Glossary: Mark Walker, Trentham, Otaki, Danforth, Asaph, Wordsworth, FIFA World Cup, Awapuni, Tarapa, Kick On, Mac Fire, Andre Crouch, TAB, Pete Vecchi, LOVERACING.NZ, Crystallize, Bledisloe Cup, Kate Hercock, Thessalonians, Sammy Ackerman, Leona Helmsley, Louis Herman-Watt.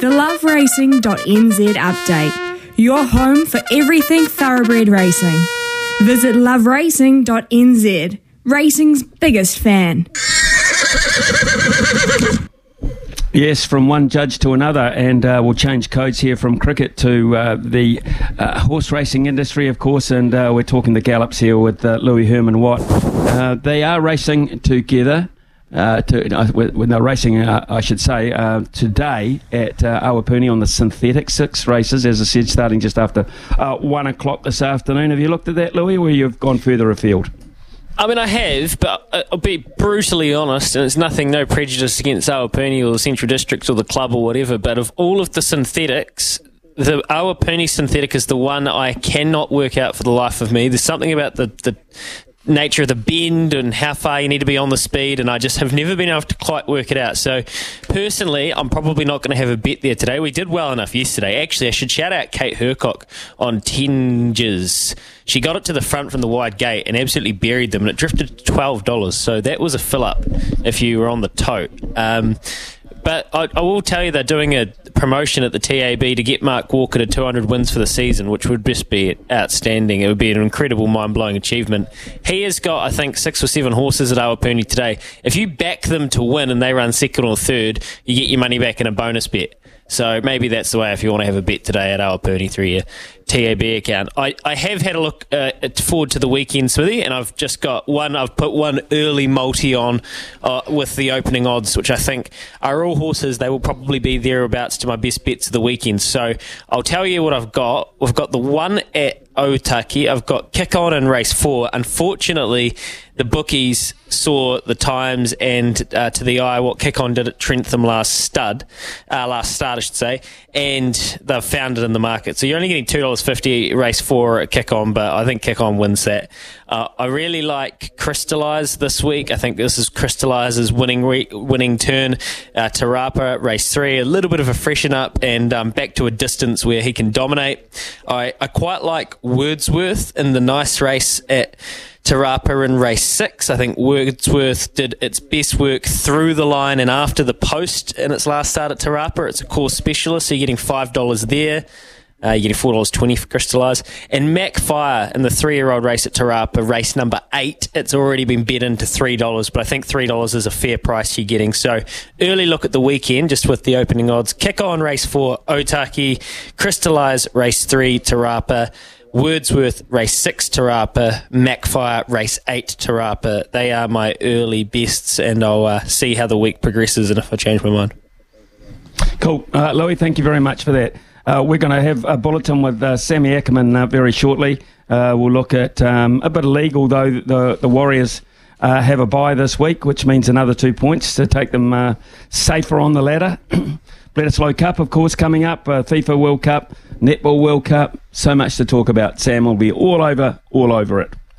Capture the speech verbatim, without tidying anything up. The love racing dot N Z update, your home for everything thoroughbred racing. Visit love racing dot N Z, racing's biggest fan. Yes, from one judge to another, and uh, we'll change codes here from cricket to uh, the uh, horse racing industry, of course, and uh, we're talking the gallops here with uh, Louis Herman-Watt. Uh, they are racing together, uh, to, uh, when they're racing, uh, I should say, uh, today at uh, Awapuni on the synthetic, six races, as I said, starting just after uh, one o'clock this afternoon. Have you looked at that, Louis, or you've gone further afield? I mean, I have, but I'll be brutally honest, and it's nothing, no prejudice against Awapuni or the Central Districts or the club or whatever, but of all of the synthetics, the Awapuni synthetic is the one I cannot work out for the life of me. There's something about the, the nature of the bend and how far you need to be on the speed, and I just have never been able to quite work it out. So, personally, I'm probably not going to have a bet there today. We did well enough yesterday. Actually, I should shout out Kate Hercock on Tinges. She got it to the front from the wide gate and absolutely buried them, and it drifted to twelve dollars. So that was a fill-up if you were on the tote. Um, but I, I will tell you they're doing a promotion at the T A B to get Mark Walker to two hundred wins for the season, which would just be outstanding. It would be an incredible, mind-blowing achievement. He has got, I think, six or seven horses at Awapuni today. If you back them to win and they run second or third, you get your money back in a bonus bet. So maybe that's the way if you want to have a bet today at Awapuni through your T A B account. I, I have had a look uh, forward to the weekend, Smithy, and I've just got one. I've put one early multi on uh, with the opening odds, which I think are all horses. They will probably be thereabouts to my best bets of the weekend. So I'll tell you what I've got. We've got the one at Otaki. I've got Kick On in race four. Unfortunately, the bookies saw the times and uh, to the eye what Kick On did at Trentham last stud, uh, last start I should say, and they've found it in the market. So you're only getting two dollars fifty race four at Kick On, but I think Kick On wins that. Uh, I really like Crystallize this week. I think this is Crystallize's winning re- winning turn. Uh, Tarapa at race three, a little bit of a freshen up and um, back to a distance where he can dominate. I, I quite like Wordsworth in the nice race at Tarapa in race six. I think Wordsworth did its best work through the line and after the post in its last start at Tarapa. It's a course specialist, so you're getting five dollars there. Uh, you're getting four dollars twenty for Crystallize. And Mac Fire in the three-year-old race at Tarapa, race number eight. It's already been bet into three dollars, but I think three dollars is a fair price you're getting. So early look at the weekend, just with the opening odds. Kick On, race four, Otaki. Crystallize, race three, Tarapa. Wordsworth, race six, Tarapa. Macfire, race eight, Tarapa. They are my early bests, and I'll uh, see how the week progresses and if I change my mind. Cool. Uh, Louis, thank you very much for that. Uh, we're going to have a bulletin with uh, Sammy Ackerman uh, very shortly. Uh, we'll look at um, a bit of legal, though. The, the Warriors uh, have a bye this week, which means another two points to take them uh, safer on the ladder. Bledisloe Cup, of course, coming up. Uh, FIFA World Cup, Netball World Cup. So much to talk about. Sam will be all over, all over it.